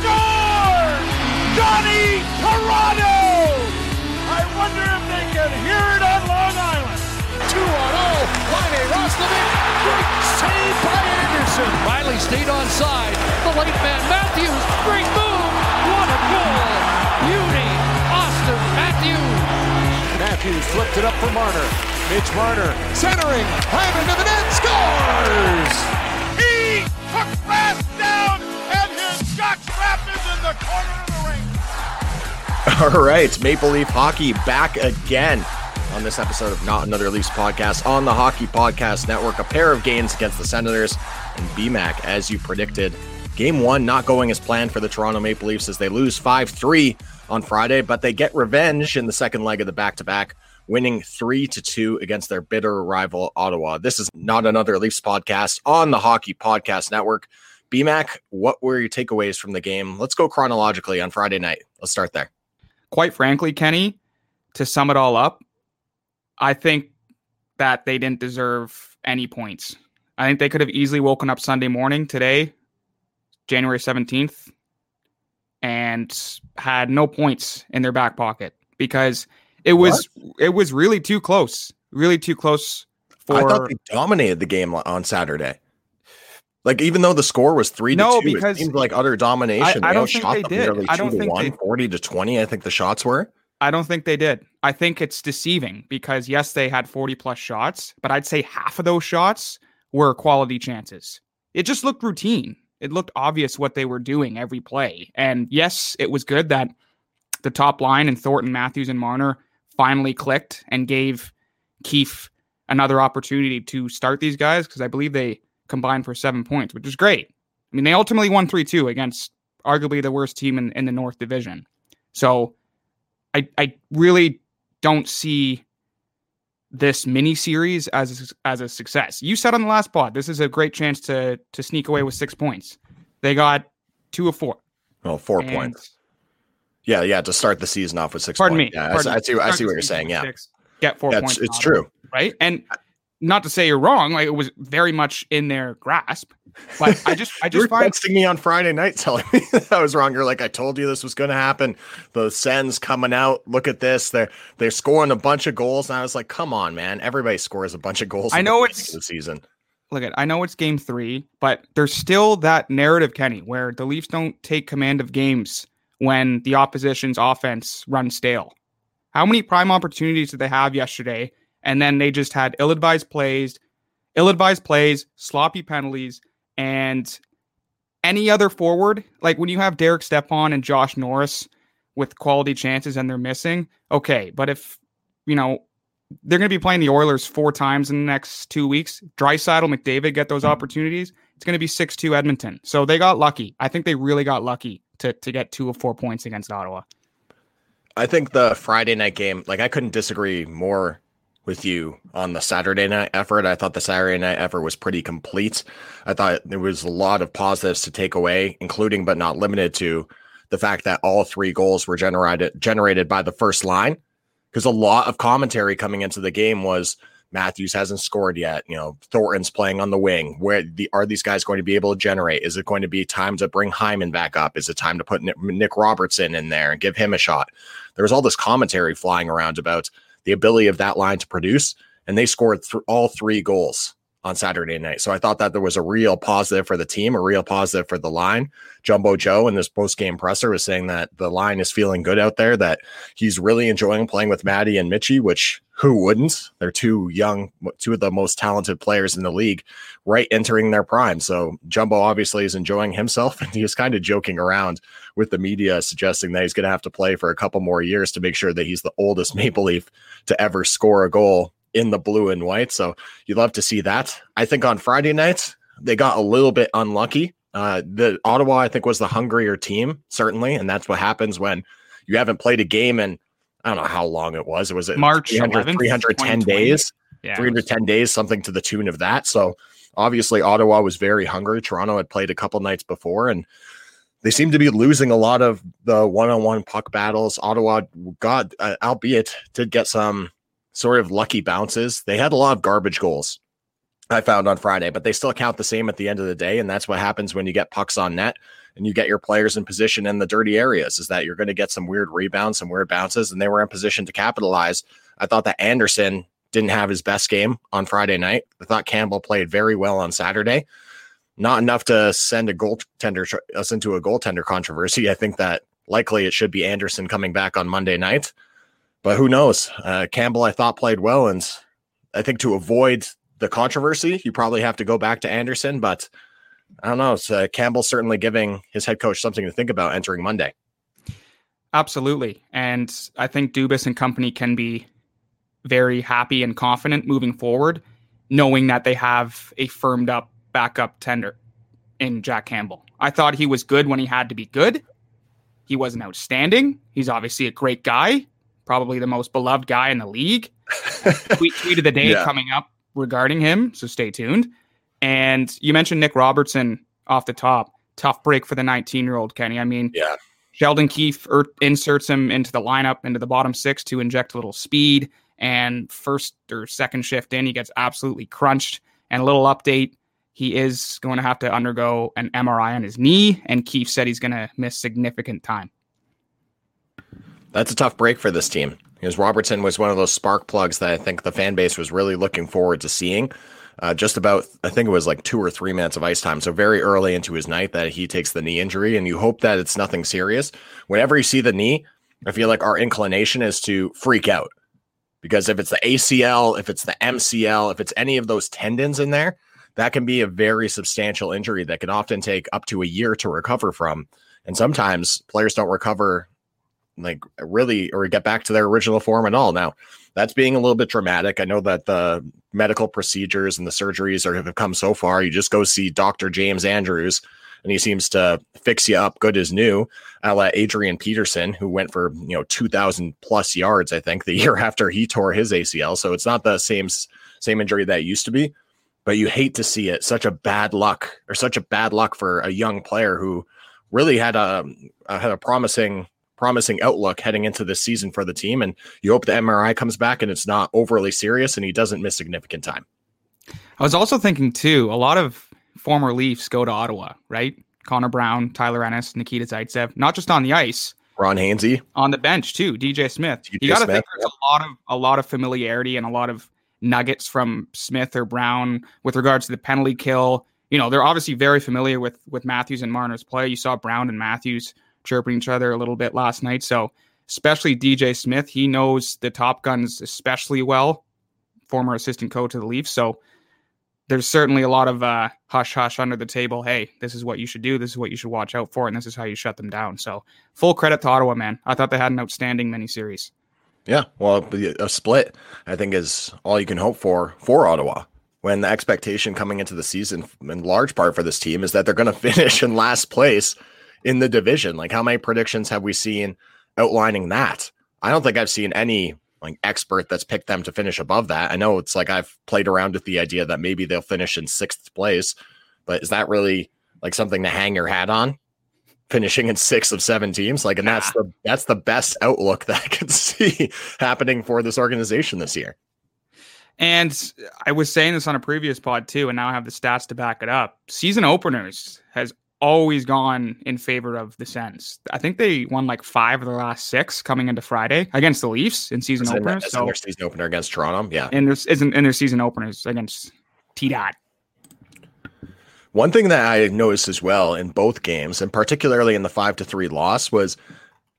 Score! Johnny Toronto! Wonder if they can hear it on Long Island. 2-0, Riley Roslovic, great save by Anderson. Riley stayed onside, the late man Matthews, great move, what a goal. Beauty, Auston Matthews. Matthews flipped it up for Marner, Mitch Marner, centering, high into the net, scores! He took fast down, and his shot trapped is in the corner of the ring. All right, Maple Leaf hockey back again on this episode of Not Another Leafs podcast on the Hockey Podcast Network. A pair of gains against the Senators and BMAC, as you predicted. Game one not going as planned for the Toronto Maple Leafs as they lose 5-3 on Friday, but they get revenge in the second leg of the back-to-back, winning 3-2 against their bitter rival Ottawa. This is Not Another Leafs podcast on the Hockey Podcast Network. BMAC, what were your takeaways from the game? Let's go chronologically on Friday night. Let's start there. Quite frankly, Kenny, to sum it all up, I think that they didn't deserve any points. I think they could have easily woken up Sunday morning today, January 17th, and had no points in their back pocket because it was really too close. I thought they dominated the game on Saturday. Like, even though the score was 3-2, it seemed like utter domination. I don't think they did. I don't think they did. 40-20, I think the shots were. I don't think they did. I think it's deceiving because, yes, they had 40-plus shots, but I'd say half of those shots were quality chances. It just looked routine. It looked obvious what they were doing every play. And, yes, it was good that the top line and Thornton, Matthews, and Marner finally clicked and gave Keefe another opportunity to start these guys because I believe they combined for 7 points, which is great. I mean, they ultimately won 3-2 against arguably the worst team in the North Division. So I really don't see this mini series as a success. You said on the last pod, this is a great chance to sneak away with 6 points. They got 2 of 4. Well, 4 points. Yeah, to start the season off with 6 points. I see what you're saying. Yeah. Get 4 points. It's true. Right? And not to say you're wrong, like, it was very much in their grasp. But I just you're find texting me on Friday night telling me that I was wrong. You're like, I told you this was going to happen. The Sens coming out. Look at this. They're scoring a bunch of goals. And I was like, come on, man. Everybody scores a bunch of goals. I know it's the season. I know it's game 3, but there's still that narrative, Kenny, where the Leafs don't take command of games when the opposition's offense runs stale. How many prime opportunities did they have yesterday? And then they just had ill-advised plays, sloppy penalties, and any other forward. Like, when you have Derek Stepan and Josh Norris with quality chances and they're missing, okay. But if, they're going to be playing the Oilers 4 times in the next 2 weeks, Draisaitl, McDavid get those opportunities, it's going to be 6-2 Edmonton. So they got lucky. I think they really got lucky to get 2 of 4 points against Ottawa. I think the Friday night game, I couldn't disagree more with you on the Saturday night effort. I thought the Saturday night effort was pretty complete. I thought there was a lot of positives to take away, including but not limited to the fact that all 3 goals were generated by the first line. Because a lot of commentary coming into the game was Matthews hasn't scored yet. Thornton's playing on the wing. Are these guys going to be able to generate? Is it going to be time to bring Hyman back up? Is it time to put Nick Robertson in there and give him a shot? There was all this commentary flying around about the ability of that line to produce, and they scored all 3 goals on Saturday night. So I thought that there was a real positive for the team, a real positive for the line. Jumbo Joe in this post-game presser was saying that the line is feeling good out there, that he's really enjoying playing with Maddie and Mitchie, which who wouldn't? They're two of the most talented players in the league, right entering their prime. So Jumbo obviously is enjoying himself, and he was kind of joking around with the media, suggesting that he's going to have to play for a couple more years to make sure that he's the oldest Maple Leaf to ever score a goal in the blue and white. So you'd love to see that. I think on Friday nights, they got a little bit unlucky. The Ottawa, I think, was the hungrier team, certainly. And that's what happens when you haven't played a game in, I don't know how long it was. It was March 11th, 310 days, yeah, 310 days, something to the tune of that. So obviously Ottawa was very hungry. Toronto had played a couple nights before, and they seem to be losing a lot of the one-on-one puck battles. Ottawa got, albeit did get some sort of lucky bounces. They had a lot of garbage goals, I found, on Friday, but they still count the same at the end of the day. And that's what happens when you get pucks on net and you get your players in position in the dirty areas, is that you're going to get some weird rebounds, some weird bounces, and they were in position to capitalize. I thought that Anderson didn't have his best game on Friday night. I thought Campbell played very well on Saturday. Not enough to send us into a goaltender controversy. I think that likely it should be Anderson coming back on Monday night. But who knows? Campbell, I thought, played well, and I think to avoid the controversy, you probably have to go back to Anderson. But I don't know. It's, Campbell's certainly giving his head coach something to think about entering Monday. Absolutely. And I think Dubas and company can be very happy and confident moving forward, knowing that they have a firmed up backup tender in Jack Campbell. I thought he was good when he had to be good. He wasn't outstanding. He's obviously a great guy, probably the most beloved guy in the league. Tweet of the day coming up regarding him, so stay tuned. And you mentioned Nick Robertson off the top. Tough break for the 19-year-old, Kenny. I mean, Sheldon Keefe inserts him into the lineup, into the bottom six to inject a little speed. And first or second shift in, he gets absolutely crunched. And a little update, he is going to have to undergo an MRI on his knee, and Keefe said he's going to miss significant time. That's a tough break for this team, because Robertson was one of those spark plugs that I think the fan base was really looking forward to seeing. Just about, I think it was like 2 or 3 minutes of ice time, so very early into his night, that he takes the knee injury, and you hope that it's nothing serious. Whenever you see the knee, I feel like our inclination is to freak out, because if it's the ACL, if it's the MCL, if it's any of those tendons in there, that can be a very substantial injury that can often take up to a year to recover from. And sometimes players don't recover or get back to their original form and all. Now, that's being a little bit dramatic. I know that the medical procedures and the surgeries have come so far. You just go see Dr. James Andrews, and he seems to fix you up good as new, a la Adrian Peterson, who went for 2,000 plus yards, I think, the year after he tore his ACL. So it's not the same injury that it used to be, but you hate to see it. Such a bad luck for a young player who really had a promising outlook heading into this season for the team. And you hope the MRI comes back and it's not overly serious and he doesn't miss significant time. I was also thinking too, a lot of former Leafs go to Ottawa, right? Connor Brown, Tyler Ennis, Nikita Zaitsev, not just on the ice, Ron Hainsey on the bench too. DJ Smith. You got to think there's a lot of familiarity and a lot of nuggets from Smith or Brown with regards to the penalty kill. They're obviously very familiar with Matthews and Marner's play. You saw Brown and Matthews chirping each other a little bit last night. So especially DJ Smith, he knows the top guns especially well, former assistant coach of the Leafs. So there's certainly a lot of hush-hush under the table. Hey, this is what you should do. This is what you should watch out for. And this is how you shut them down. So full credit to Ottawa, man. I thought they had an outstanding miniseries. Yeah, well, a split, I think, is all you can hope for Ottawa, when the expectation coming into the season in large part for this team is that they're going to finish in last place in the division. Like, how many predictions have we seen outlining that? I don't think I've seen any expert that's picked them to finish above that. I know it's I've played around with the idea that maybe they'll finish in 6th place, but is that really something to hang your hat on, finishing in 6 of 7 teams? And that's the best outlook that I can see happening for this organization this year. And I was saying this on a previous pod too, and now I have the stats to back it up. Season openers has always gone in favor of the Sens. I think they won 5 of the last 6 coming into Friday against the Leafs in season openers. In their season opener against Toronto, yeah. And their season openers against T-Dot. One thing that I noticed as well in both games, and particularly in the 5-3 loss, was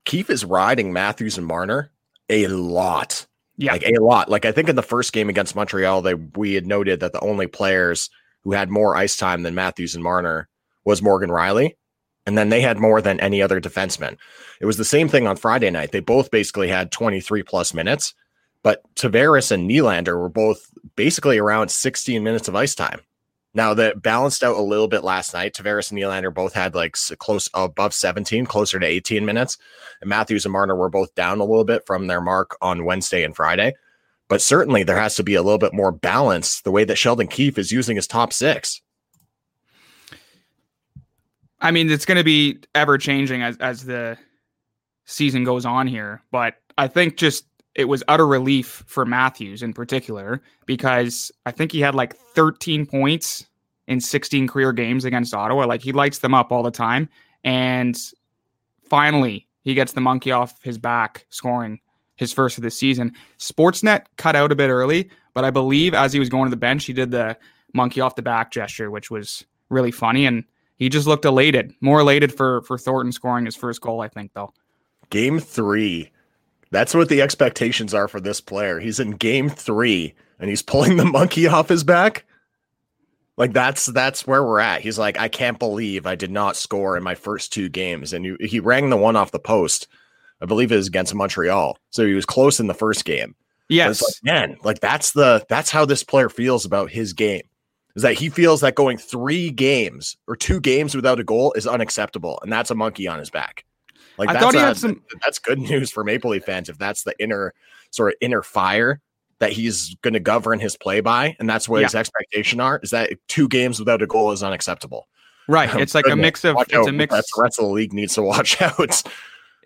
Keefe is riding Matthews and Marner a lot. Yeah. Like a lot. Like I think in the first game against Montreal, we had noted that the only players who had more ice time than Matthews and Marner was Morgan Rielly. And then they had more than any other defenseman. It was the same thing on Friday night. They both basically had 23 plus minutes, but Tavares and Nylander were both basically around 16 minutes of ice time. Now that balanced out a little bit last night. Tavares and Nylander both had like close above 17, closer to 18 minutes. And Matthews and Marner were both down a little bit from their mark on Wednesday and Friday. But certainly there has to be a little bit more balance the way that Sheldon Keefe is using his top six. I mean, it's going to be ever changing as the season goes on here. But I think just it was utter relief for Matthews in particular, because I think he had like 13 points in 16 career games against Ottawa. Like he lights them up all the time. And finally, he gets the monkey off his back scoring his first of the season. SportsNet cut out a bit early, but I believe as he was going to the bench, he did the monkey off the back gesture, which was really funny. And he just looked elated, more elated for Thornton scoring his first goal, I think, though. Game three. That's what the expectations are for this player. He's in game three, and he's pulling the monkey off his back. Like, that's where we're at. He's like, I can't believe I did not score in my first two games. And he rang the one off the post. I believe it was against Montreal. So he was close in the first game. Yes. Like, man, like that's how this player feels about his game. Is that he feels that going 3 games or 2 games without a goal is unacceptable, and that's a monkey on his back. Like that's good news for Maple Leaf fans if that's the inner fire that he's going to govern his play by, and that's what his expectation are. Is that 2 games without a goal is unacceptable? Right. It's like a mix of the rest of the league needs to watch out.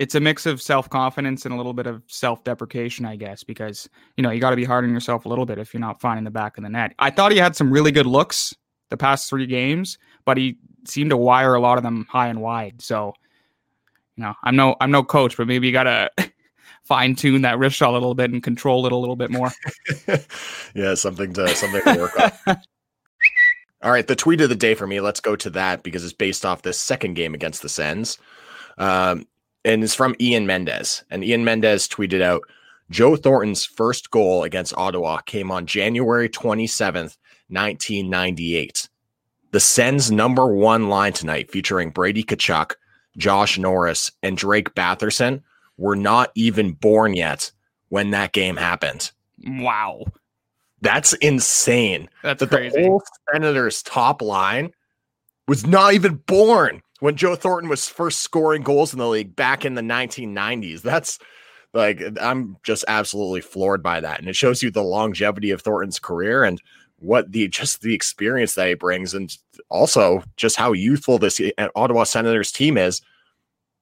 It's a mix of self-confidence and a little bit of self-deprecation, I guess, because, you know, you got to be hard on yourself a little bit if you're not finding the back of the net. I thought he had some really good looks the past 3 games, but he seemed to wire a lot of them high and wide. So, you know, I'm no coach, but maybe you got to fine-tune that wrist shot a little bit and control it a little bit more. Yeah, something to work on. All right, the tweet of the day for me, let's go to that because it's based off this second game against the Sens. And it's from Ian Mendes. And Ian Mendes tweeted out, Joe Thornton's first goal against Ottawa came on January 27th, 1998. The Sens' number 1 line tonight featuring Brady Tkachuk, Josh Norris, and Drake Batherson were not even born yet when that game happened. Wow. That's insane. That's crazy. The whole Senators' top line was not even born when Joe Thornton was first scoring goals in the league back in the 1990s. That's like, I'm just absolutely floored by that. And it shows you the longevity of Thornton's career and what the experience that he brings. And also just how youthful this Ottawa Senators team is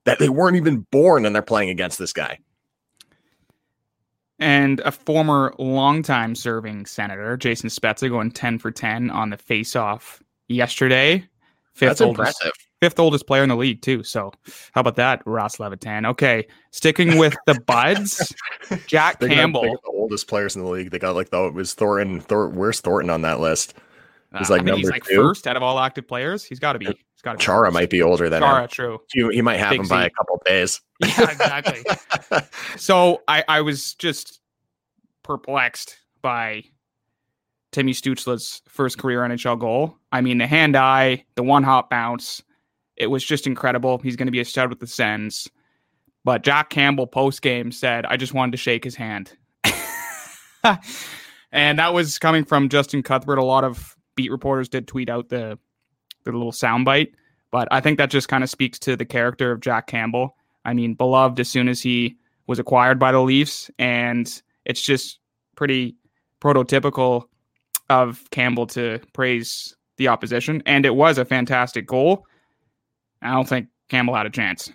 that they weren't even born and they're playing against this guy. And a former longtime serving Senator, Jason Spezza, going 10 for 10 on the faceoff yesterday. That's impressive. Fifth oldest player in the league, too. So how about that, Ross Levitan? Okay, sticking with the Buds, Jack Campbell. The oldest players in the league. They got like, though, it was Thornton. Where's Thornton on that list? He's like number 2. He's like 2. First out of all active players. He's got to be. He's got to. Chara might be older than Chara, him. True. He might have Big him Z. by a couple days. Yeah, exactly. So I was just perplexed by Timmy Stützle's first career NHL goal. I mean, the hand-eye, the one-hop bounce. It was just incredible. He's going to be a stud with the Sens. But Jack Campbell post-game said, I just wanted to shake his hand. And that was coming from Justin Cuthbert. A lot of beat reporters did tweet out the little soundbite. But I think that just kind of speaks to the character of Jack Campbell. I mean, beloved as soon as he was acquired by the Leafs. And it's just pretty prototypical of Campbell to praise the opposition. And it was a fantastic goal. I don't think Campbell had a chance.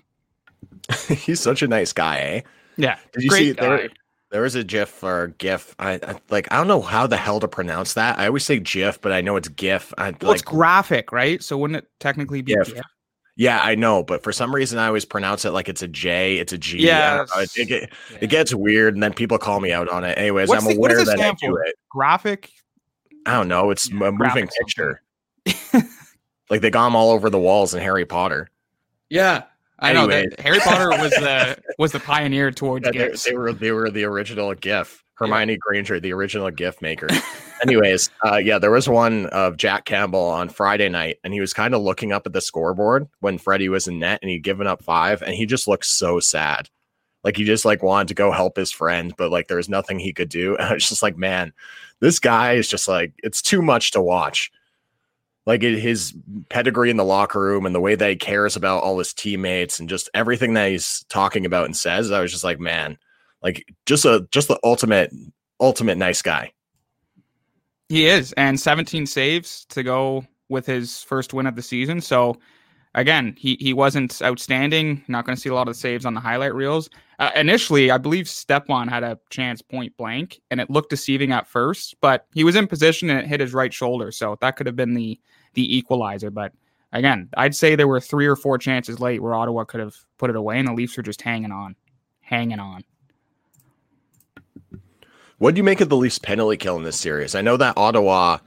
He's such a nice guy, eh? Yeah. Did you see there was a GIF or GIF? I don't know how the hell to pronounce that. I always say GIF, but I know it's GIF. It's graphic, right? So wouldn't it technically be GIF? Yeah, I know, but for some reason I always pronounce it like it's a J, it's a G. Yeah, it gets weird, and then people call me out on it. Anyways, I'm aware that I do it. Graphic. I don't know. It's a moving picture. Like, they got him all over the walls in Harry Potter. Yeah. I know that Harry Potter was the pioneer towards gifts. They were the original GIF. Hermione Granger, the original GIF maker. Anyways, there was one of Jack Campbell on Friday night, and he was kind of looking up at the scoreboard when Freddie was in net, and he'd given up 5, and he just looked so sad. Like, he just, like, wanted to go help his friend, but, like, there was nothing he could do. And I was just like, man, this guy is just, like, it's too much to watch. Like, his pedigree in the locker room and the way that he cares about all his teammates and just everything that he's talking about and says, I was just like, man, like, just the ultimate nice guy. He is, and 17 saves to go with his first win of the season. So, again, he wasn't outstanding. Not going to see a lot of saves on the highlight reels. Initially, I believe Stepan had a chance point blank, and it looked deceiving at first, but he was in position and it hit his right shoulder. So that could have been the equalizer. But again, I'd say there were 3 or 4 chances late where Ottawa could have put it away, and the Leafs are just hanging on. What do you make of the Leafs penalty kill in this series? I know that Ottawa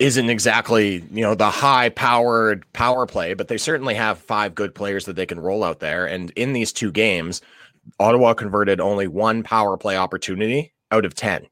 isn't exactly, you know, the high-powered power play, but they certainly have 5 good players that they can roll out there. And in these 2 games, Ottawa converted only 1 power play opportunity out of 10.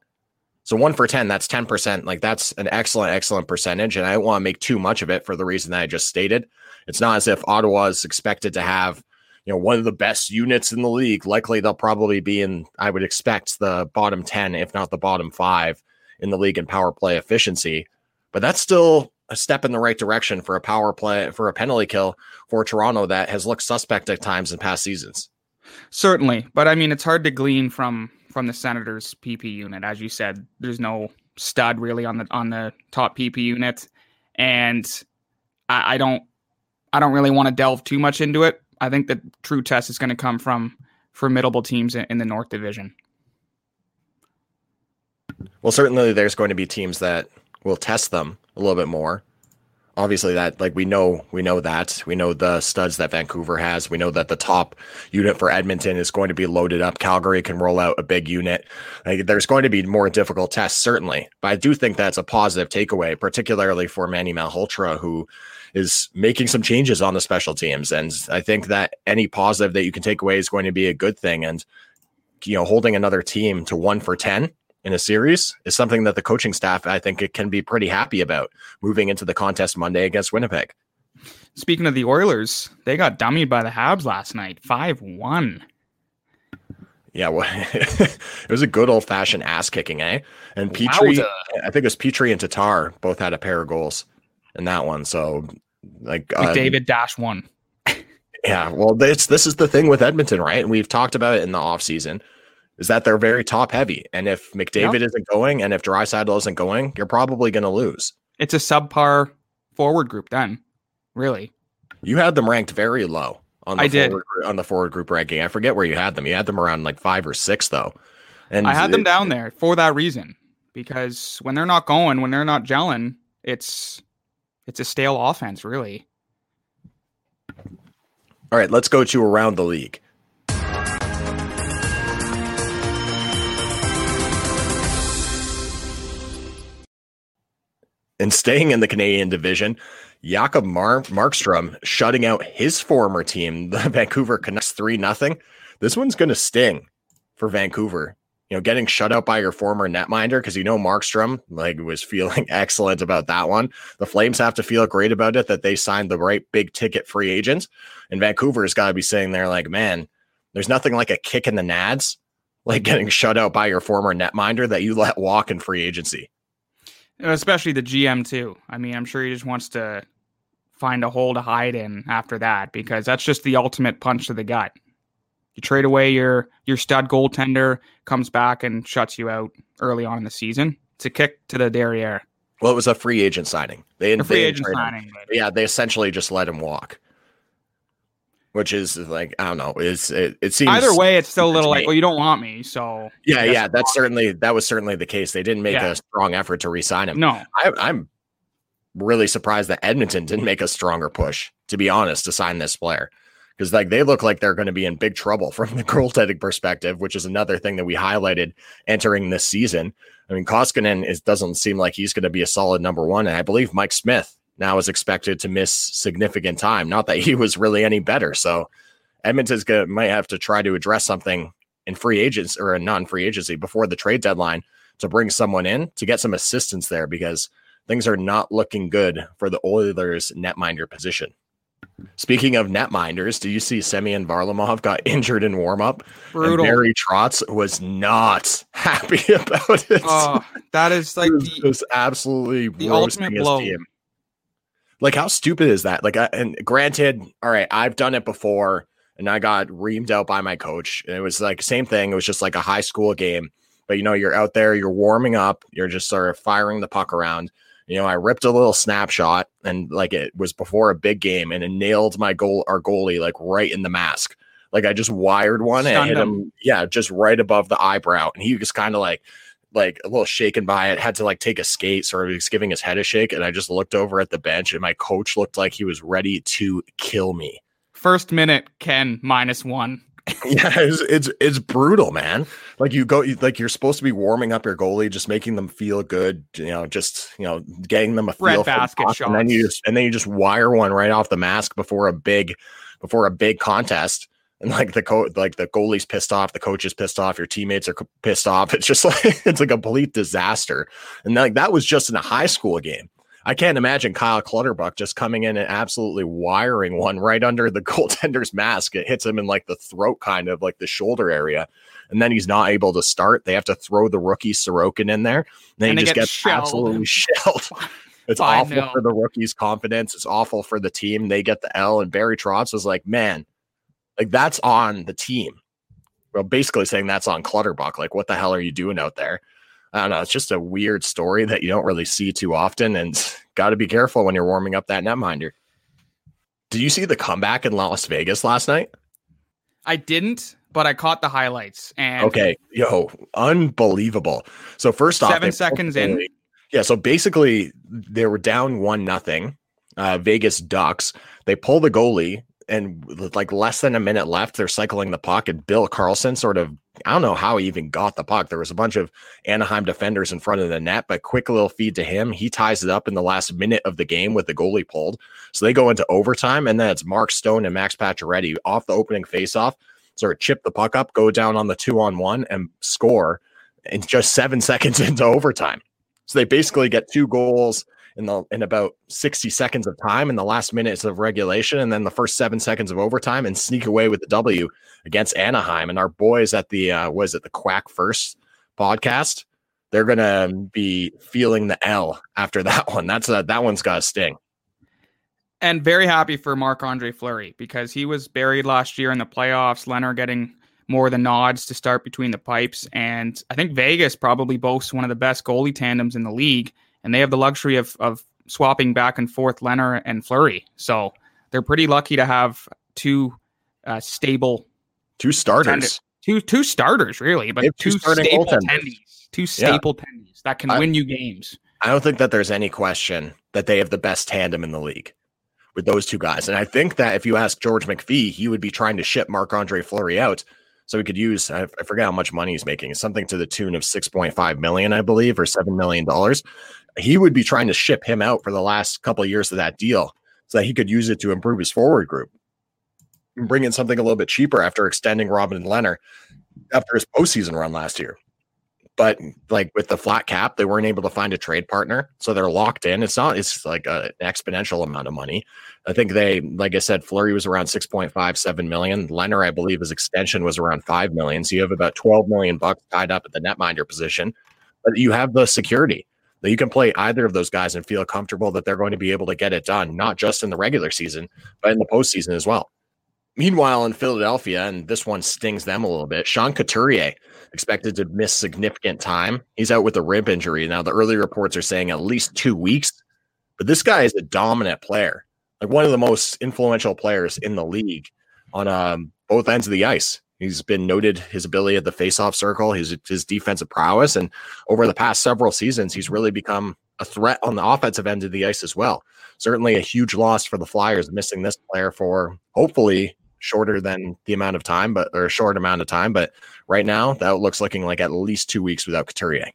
So 1 for 10, that's 10%. Like, that's an excellent, excellent percentage, and I don't want to make too much of it for the reason that I just stated. It's not as if Ottawa is expected to have, you know, one of the best units in the league. Likely they'll probably be in, I would expect, the bottom 10, if not the bottom 5 in the league in power play efficiency. But that's still a step in the right direction for a power play, for a penalty kill for Toronto that has looked suspect at times in past seasons. Certainly. But I mean, it's hard to glean from the Senators PP unit. As you said, there's no stud really on the top PP unit. And I don't really want to delve too much into it. I think the true test is going to come from formidable teams in the North Division. Well, certainly there's going to be teams that we'll test them a little bit more. Obviously, that, like, we know the studs that Vancouver has. We know that the top unit for Edmonton is going to be loaded up. Calgary can roll out a big unit. Like, there's going to be more difficult tests, certainly. But I do think that's a positive takeaway, particularly for Manny Malhotra, who is making some changes on the special teams. And I think that any positive that you can take away is going to be a good thing. And, you know, holding another team to 1 for 10. In a series is something that the coaching staff, I think, it can be pretty happy about moving into the contest Monday against Winnipeg. Speaking of the Oilers, they got dummied by the Habs last night, 5-1. Yeah, well, it was a good old-fashioned ass-kicking, eh? And Petry, I think it was Petry and Tatar, both had a pair of goals in that one. So, like, McDavid dash one. Yeah, well, this is the thing with Edmonton, right? And we've talked about it in the offseason. Is that they're very top heavy. And if McDavid isn't going, and if Draisaitl isn't going, you're probably going to lose. It's a subpar forward group then, really. You had them ranked very low on the forward group ranking. I forget where you had them. You had them around like 5 or 6, though. And I had them down there for that reason, because when they're not going, when they're not gelling, it's a stale offense, really. All right, let's go to around the league. And staying in the Canadian division, Jakob Markstrom shutting out his former team, the Vancouver Canucks, 3-0. This one's going to sting for Vancouver. You know, getting shut out by your former netminder, because, you know, Markstrom, like, was feeling excellent about that one. The Flames have to feel great about it that they signed the right big ticket free agent. And Vancouver's got to be sitting there like, man, there's nothing like a kick in the nads, like getting shut out by your former netminder that you let walk in free agency. Especially the GM, too. I mean, I'm sure he just wants to find a hole to hide in after that, because that's just the ultimate punch to the gut. You trade away your stud goaltender, comes back and shuts you out early on in the season. It's a kick to the derriere. Well, it was a free agent signing. Yeah, they essentially just let him walk. Which is like, I don't know. It seems either way, it's still a little like, well, you don't want me, so yeah. That was certainly the case. They didn't make a strong effort to re-sign him. No, I'm really surprised that Edmonton didn't make a stronger push, to be honest, to sign this player, because, like, they look like they're going to be in big trouble from the goaltending perspective, which is another thing that we highlighted entering this season. I mean, Koskinen doesn't seem like he's going to be a solid number 1, and I believe Mike Smith now is expected to miss significant time. Not that he was really any better. So Edmonton's might have to try to address something in free agents or in non-free agency before the trade deadline to bring someone in to get some assistance there, because things are not looking good for the Oilers netminder position. Speaking of netminders, do you see Semyon Varlamov got injured in warm-up? Brutal. And Barry Trotz was not happy about it. That is like just absolutely the ultimate blow. Team. Like, how stupid is that? Like, and granted, all right, I've done it before, and I got reamed out by my coach, and it was like same thing. It was just like a high school game, but you know, you're out there, you're warming up, you're just sort of firing the puck around. You know, I ripped a little snapshot, and like it was before a big game, and it nailed our goalie, like right in the mask. Like I just wired one and hit him, yeah, just right above the eyebrow, and he was kind of like a little shaken by it. Had to like take a skate, sort of, was giving his head a shake, and I just looked over at the bench, and my coach looked like he was ready to kill me. First minute, Ken, -1. Yeah, it's brutal, man. Like you go, like you're supposed to be warming up your goalie, just making them feel good, you know, just, you know, getting them a feel for the puck, and then you just wire one right off the mask before a big contest. And like the goalie's pissed off, the coach is pissed off, your teammates are pissed off. It's just like it's a complete disaster. And like that was just in a high school game. I can't imagine Kyle Clutterbuck just coming in and absolutely wiring one right under the goaltender's mask. It hits him in like the throat, kind of like the shoulder area. And then he's not able to start. They have to throw the rookie Sorokin in there. And he just gets shelled. Absolutely shelled. It's awful for the rookie's confidence. It's awful for the team. They get the L, and Barry Trotz was like, man, like that's on the team. Well, basically saying that's on Clutterbuck. Like, what the hell are you doing out there? I don't know. It's just a weird story that you don't really see too often, and got to be careful when you're warming up that netminder. Did you see the comeback in Las Vegas last night? I didn't, but I caught the highlights. And okay. Yo, unbelievable. So first off, 7 seconds in. Yeah. So basically they were down 1-0 Vegas Ducks. They pull the goalie, and with like less than a minute left, they're cycling the puck, and Bill Carlson sort of, I don't know how he even got the puck. There was a bunch of Anaheim defenders in front of the net, but quick little feed to him. He ties it up in the last minute of the game with the goalie pulled. So they go into overtime, and then it's Mark Stone and Max Pacioretty off the opening faceoff, sort of chip the puck up, go down on the 2-on-1 and score in just 7 seconds into overtime. So they basically get two goals in about 60 seconds of time in the last minutes of regulation, and then the first 7 seconds of overtime, and sneak away with the W against Anaheim. And our boys at the the Quack First podcast, they're gonna be feeling the L after that one. That one's got a sting. And very happy for Marc-Andre Fleury, because he was buried last year in the playoffs. Leonard getting more of the nods to start between the pipes, and I think Vegas probably boasts one of the best goalie tandems in the league. And they have the luxury of swapping back and forth Leonard and Fleury. So they're pretty lucky to have two starters, really, but two staple tendies that can win you games. I don't think that there's any question that they have the best tandem in the league with those two guys. And I think that if you ask George McPhee, he would be trying to ship Marc-Andre Fleury out. So we could use, I forget how much money he's making. It's something to the tune of $6.5 million, I believe, or $7 million. He would be trying to ship him out for the last couple of years of that deal so that he could use it to improve his forward group and bring in something a little bit cheaper after extending Robin Lehner after his postseason run last year. But like with the flat cap, they weren't able to find a trade partner. So they're locked in. It's like an exponential amount of money. I think like I said, Fleury was around 6.5, 7 million. Leonard, I believe his extension was around 5 million. So you have about $12 million tied up at the netminder position, but you have the security that you can play either of those guys and feel comfortable that they're going to be able to get it done, not just in the regular season, but in the postseason as well. Meanwhile, in Philadelphia, and this one stings them a little bit, Sean Couturier expected to miss significant time. He's out with a rib injury. Now, the early reports are saying at least 2 weeks, but this guy is a dominant player, like one of the most influential players in the league on both ends of the ice. He's been noted his ability at the faceoff circle, his defensive prowess, and over the past several seasons, he's really become a threat on the offensive end of the ice as well. Certainly a huge loss for the Flyers, missing this player for hopefully a short amount of time. But right now, that looks looking like at least 2 weeks without Couturier.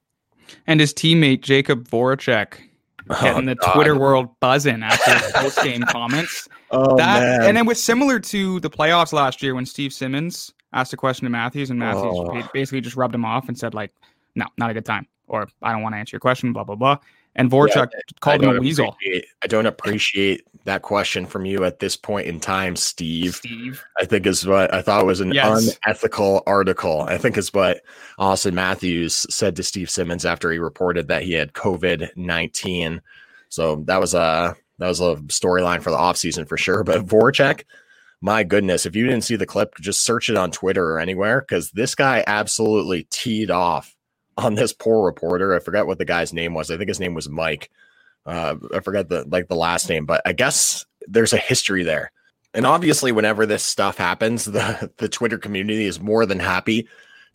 And his teammate, Jacob Voracek, Getting the Twitter world buzzing after post-game comments. And it was similar to the playoffs last year when Steve Simmons asked a question to Matthews, and Matthews basically just rubbed him off and said, like, no, not a good time, or I don't want to answer your question, blah, blah, blah. And Voracek called him a weasel. I don't appreciate that question from you at this point in time, Steve. I think is what I thought was an unethical article. I think is what Auston Matthews said to Steve Simmons after he reported that he had COVID-19. So that was a storyline for the offseason for sure. But Voracek, my goodness, if you didn't see the clip, just search it on Twitter or anywhere, because this guy absolutely teed off on this poor reporter. I forgot what the guy's name was. I think his name was Mike. I forgot the last name, but I guess there's a history there. And obviously, whenever this stuff happens, the Twitter community is more than happy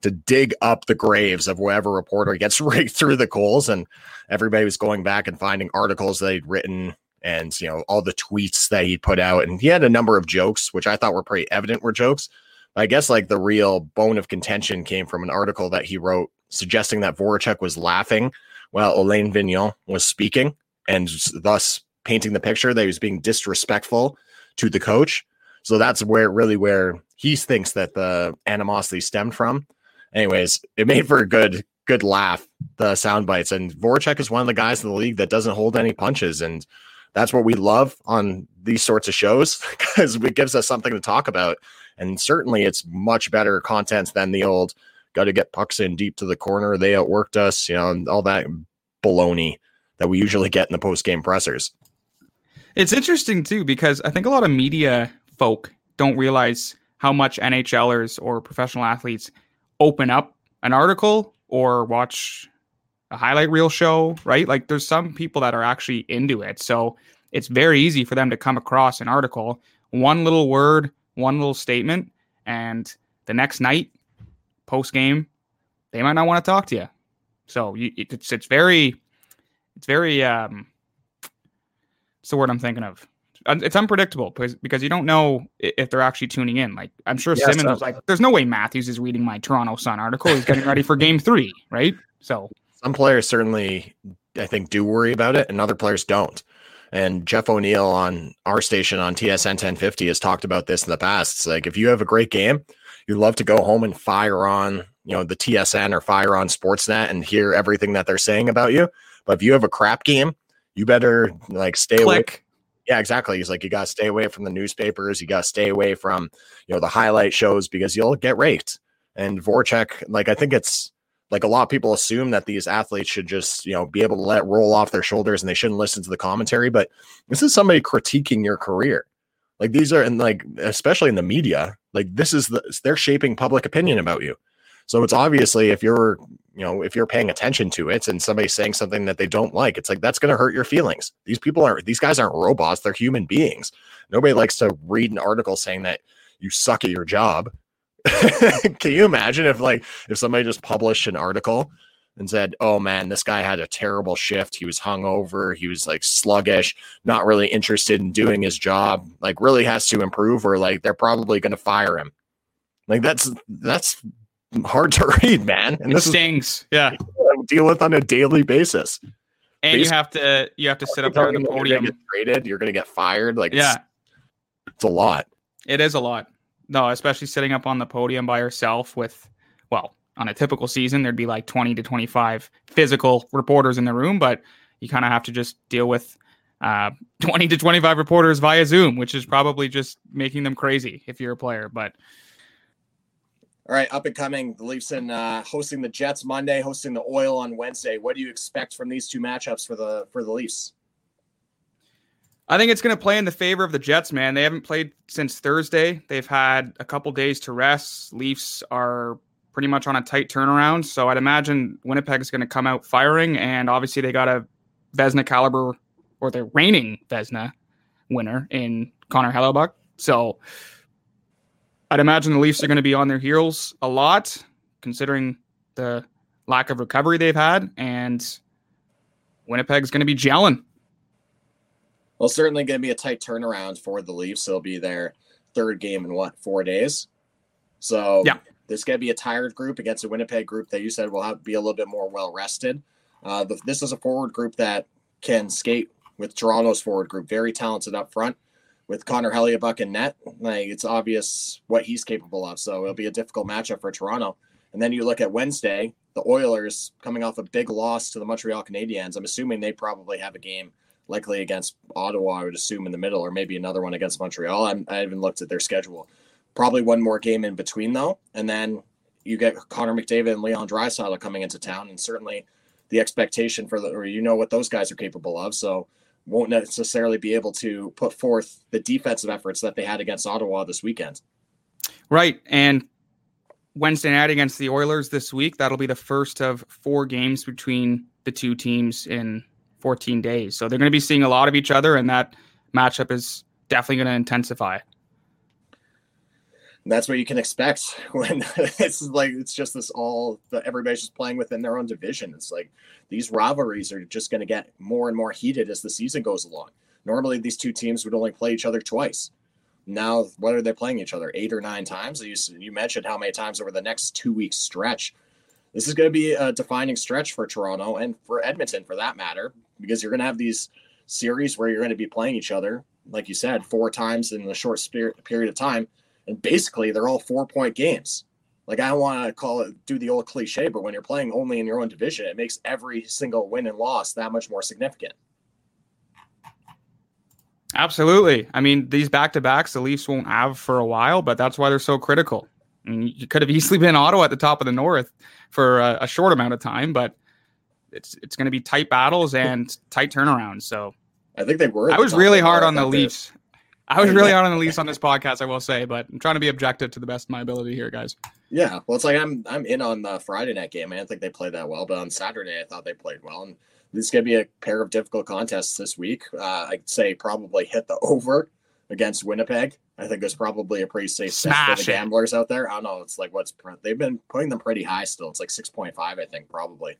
to dig up the graves of whatever reporter gets right through the coals. And everybody was going back and finding articles they'd written and, you know, all the tweets that he put out. And he had a number of jokes, which I thought were pretty evident were jokes. I guess like the real bone of contention came from an article that he wrote suggesting that Voracek was laughing while Alain Vignon was speaking, and thus painting the picture that he was being disrespectful to the coach. So that's where he thinks that the animosity stemmed from. Anyways, it made for a good laugh, the sound bites. And Voracek is one of the guys in the league that doesn't hold any punches. And that's what we love on these sorts of shows, because it gives us something to talk about. And certainly it's much better content than the old got to get pucks in deep to the corner, they outworked us, you know, and all that baloney that we usually get in the post-game pressers. It's interesting, too, because I think a lot of media folk don't realize how much NHLers or professional athletes open up an article or watch a highlight reel show, right? Like, there's some people that are actually into it. So it's very easy for them to come across an article, one little word, one little statement, and the next night, post game, they might not want to talk to you. So it's very what's the word I'm thinking of? It's unpredictable because you don't know if they're actually tuning in. Like, I'm sure Simmons was like, there's no way Matthews is reading my Toronto Sun article. He's getting ready for game 3, right? So some players certainly, I think, do worry about it, and other players don't. And Jeff O'Neill on our station on TSN 1050 has talked about this in the past. It's like, if you have a great game, you love to go home and fire on, you know, the TSN or fire on SportsNet and hear everything that they're saying about you. But if you have a crap game, you better like stay away. Yeah, exactly. He's like, you got to stay away from the newspapers. You got to stay away from, you know, the highlight shows, because you'll get raked. And Voracek, like, I think it's like a lot of people assume that these athletes should just, you know, be able to let roll off their shoulders and they shouldn't listen to the commentary. But this is somebody critiquing your career. Like, these are, and like, especially in the media, like, this is they're shaping public opinion about you. So it's obviously, if you're paying attention to it and somebody's saying something that they don't like, it's like, that's going to hurt your feelings. These guys aren't robots. They're human beings. Nobody likes to read an article saying that you suck at your job. Can you imagine if somebody just published an article and said, oh man, this guy had a terrible shift. He was hungover. He was like sluggish, not really interested in doing his job, like really has to improve, or like they're probably going to fire him. Like that's hard to read, man. And this stings. Yeah. Deal with on a daily basis. And basically, you have to sit up there on the podium. You're going to get traded. You're going to get fired. Like, yeah, it's a lot. It is a lot. No, especially sitting up on the podium by yourself with, well, on a typical season, there'd be like 20 to 25 physical reporters in the room, but you kind of have to just deal with 20 to 25 reporters via Zoom, which is probably just making them crazy if you're a player. But all right, up and coming, the Leafs and hosting the Jets Monday, hosting the Oil on Wednesday. What do you expect from these two matchups for the Leafs? I think it's going to play in the favor of the Jets, man. They haven't played since Thursday. They've had a couple days to rest. Leafs are pretty much on a tight turnaround. So I'd imagine Winnipeg is going to come out firing. And obviously they got a Vezina caliber, or their reigning Vezina winner in Connor Hellebuck. So I'd imagine the Leafs are going to be on their heels a lot, considering the lack of recovery they've had. And Winnipeg's going to be gelling. Well, certainly going to be a tight turnaround for the Leafs. It'll be their third game in 4 days. So yeah. There's going to be a tired group against a Winnipeg group that you said will be a little bit more well-rested. This is a forward group that can skate with Toronto's forward group. Very talented up front with Connor Hellebuyck in net. Like, it's obvious what he's capable of. So it'll be a difficult matchup for Toronto. And then you look at Wednesday, the Oilers coming off a big loss to the Montreal Canadiens. I'm assuming they probably have a game likely against Ottawa, I would assume, in the middle, or maybe another one against Montreal. I haven't looked at their schedule. Probably one more game in between, though. And then you get Connor McDavid and Leon Draisaitl coming into town. And certainly the expectation for what those guys are capable of. So won't necessarily be able to put forth the defensive efforts that they had against Ottawa this weekend. Right. And Wednesday night against the Oilers this week, that'll be the first of four games between the two teams in 14 days. So they're going to be seeing a lot of each other, and that matchup is definitely going to intensify. And that's what you can expect when everybody's just playing within their own division. It's like these rivalries are just going to get more and more heated as the season goes along. Normally, these two teams would only play each other twice. Now, what are they playing each other? 8 or 9 times? You mentioned how many times over the next 2 weeks stretch. This is going to be a defining stretch for Toronto and for Edmonton, for that matter, because you're going to have these series where you're going to be playing each other, like you said, 4 times in a short period of time. And basically, they're all 4-point games. Like, I don't want to do the old cliche, but when you're playing only in your own division, it makes every single win and loss that much more significant. Absolutely. I mean, these back-to-backs the Leafs won't have for a while, but that's why they're so critical. I mean, you could have easily been Ottawa at the top of the North for a short amount of time, but it's going to be tight battles and tight turnarounds. So I think they were. I was really hard on the Leafs. I was really hard on the Leafs on this podcast, I will say, but I'm trying to be objective to the best of my ability here, guys. Yeah, well, it's like I'm in on the Friday night game. I didn't think they played that well, but on Saturday I thought they played well. And this is going to be a pair of difficult contests this week. I'd say probably hit the over against Winnipeg. I think there's probably a pretty safe bet for the gamblers out there. I don't know. It's like they've been putting them pretty high still. It's like 6.5, I think, probably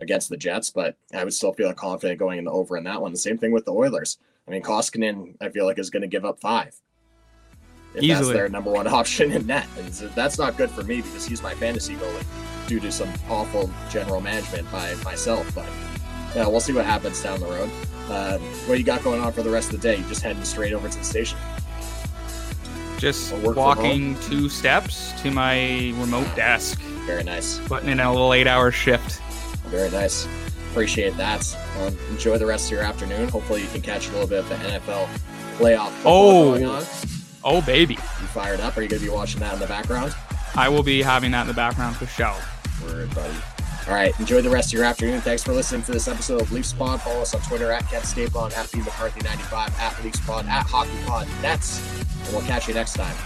against the Jets, but I would still feel confident going in the over in that one. The same thing with the Oilers. I mean, Koskinen, I feel like, is going to give up 5. That's their number one option in net. And that's not good for me because he's my fantasy goalie due to some awful general management by myself. But yeah, we'll see what happens down the road. What you got going on for the rest of the day? You just heading straight over to the station? Just walking 2 steps to my remote desk. Very nice. Putting in a little 8-hour shift. Very nice. Appreciate that. Enjoy the rest of your afternoon. Hopefully you can catch a little bit of the NFL playoff going on. Oh, baby. You fired up? Are you going to be watching that in the background? I will be having that in the background for show. Word, buddy. All right. Enjoy the rest of your afternoon. Thanks for listening to this episode of Leafs Pod. Follow us on Twitter at KentStapon, at BMcCarthy95, at LeafsPod, at HockeyPodNets. And we'll catch you next time.